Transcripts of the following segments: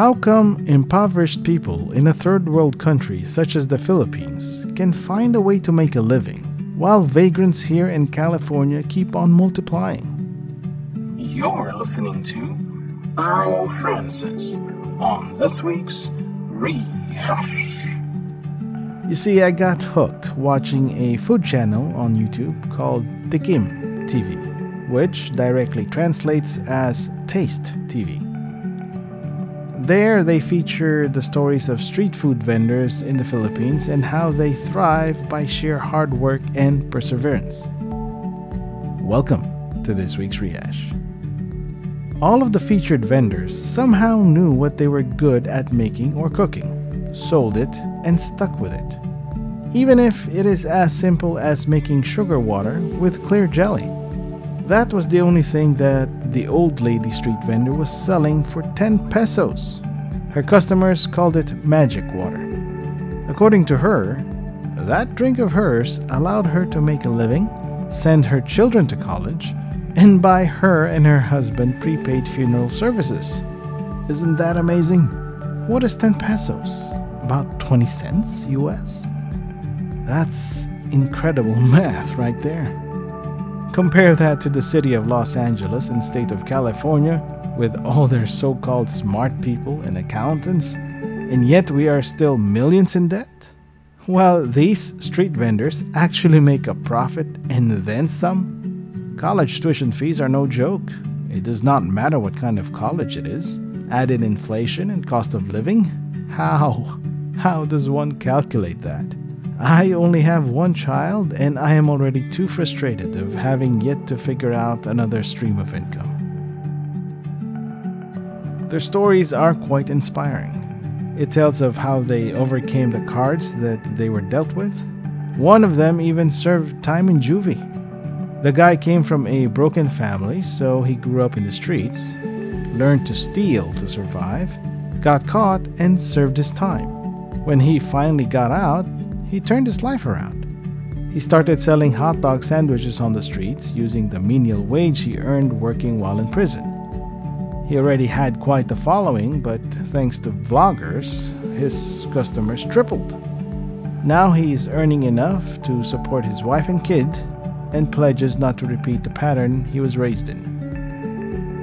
How come impoverished people in a third world country such as the Philippines can find a way to make a living, while vagrants here in California keep on multiplying? You're listening to Earl Francis on this week's Rehash. You see, I got hooked watching a food channel on YouTube called Tikim TV, which directly translates as Taste TV. There they feature the stories of street food vendors in the Philippines and how they thrive by sheer hard work and perseverance. Welcome to this week's Rehash. All of the featured vendors somehow knew what they were good at making or cooking, sold it, and stuck with it, even if it is as simple as making sugar water with clear jelly. That was the only thing that the old lady street vendor was selling for 10 pesos. Her customers called it magic water. According to her, that drink of hers allowed her to make a living, send her children to college, and buy her and her husband prepaid funeral services. Isn't that amazing? What is 10 pesos? About 20 cents US? That's incredible math right there. Compare that to the city of Los Angeles and state of California with all their so-called smart people and accountants, and yet we are still millions in debt? While these street vendors actually make a profit and then some. College tuition fees are no joke. It does not matter what kind of college it is. Added inflation and cost of living? How does one calculate that? I only have one child and I am already too frustrated of having yet to figure out another stream of income. Their stories are quite inspiring. It tells of how they overcame the cards that they were dealt with. One of them even served time in juvie. The guy came from a broken family, so he grew up in the streets, learned to steal to survive, got caught and served his time. When he finally got out, he turned his life around. He started selling hot dog sandwiches on the streets using the menial wage he earned working while in prison. He already had quite the following, but thanks to vloggers, his customers tripled. Now he's earning enough to support his wife and kid and pledges not to repeat the pattern he was raised in.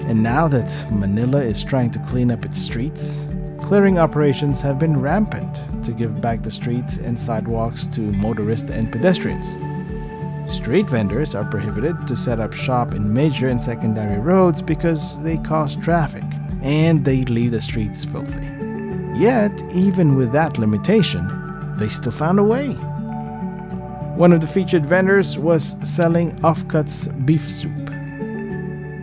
And now that Manila is trying to clean up its streets, clearing operations have been rampant to give back the streets and sidewalks to motorists and pedestrians. Street vendors are prohibited to set up shop in major and secondary roads because they cause traffic and they leave the streets filthy. Yet, even with that limitation, they still found a way. One of the featured vendors was selling Offcut's beef soup.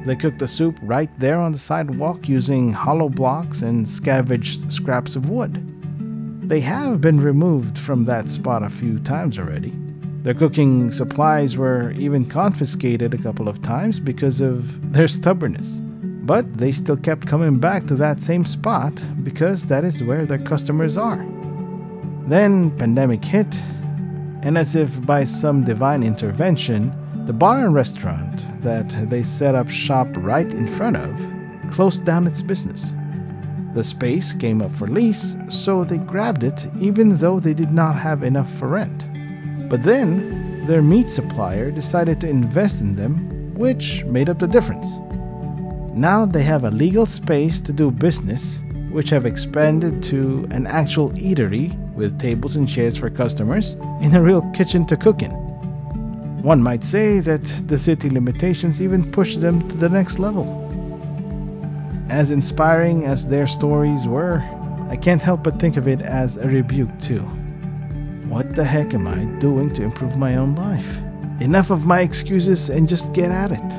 They cooked the soup right there on the sidewalk using hollow blocks and scavenged scraps of wood. They have been removed from that spot a few times already. Their cooking supplies were even confiscated a couple of times because of their stubbornness. But they still kept coming back to that same spot because that is where their customers are. Then pandemic hit, and as if by some divine intervention, the bar and restaurant that they set up shop right in front of closed down its business. The space came up for lease, so they grabbed it even though they did not have enough for rent. But then, their meat supplier decided to invest in them, which made up the difference. Now they have a legal space to do business, which have expanded to an actual eatery with tables and chairs for customers and a real kitchen to cook in. One might say that the city limitations even pushed them to the next level. As inspiring as their stories were, I can't help but think of it as a rebuke too. What the heck am I doing to improve my own life? Enough of my excuses and just get at it.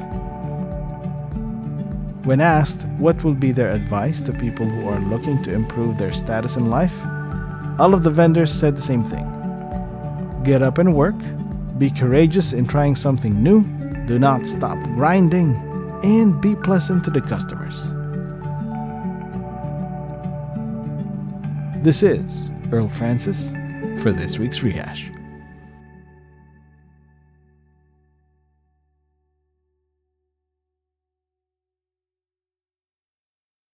When asked what will be their advice to people who are looking to improve their status in life, all of the vendors said the same thing. Get up and work. Be courageous in trying something new, do not stop grinding, and be pleasant to the customers. This is Earl Francis for this week's Rehash.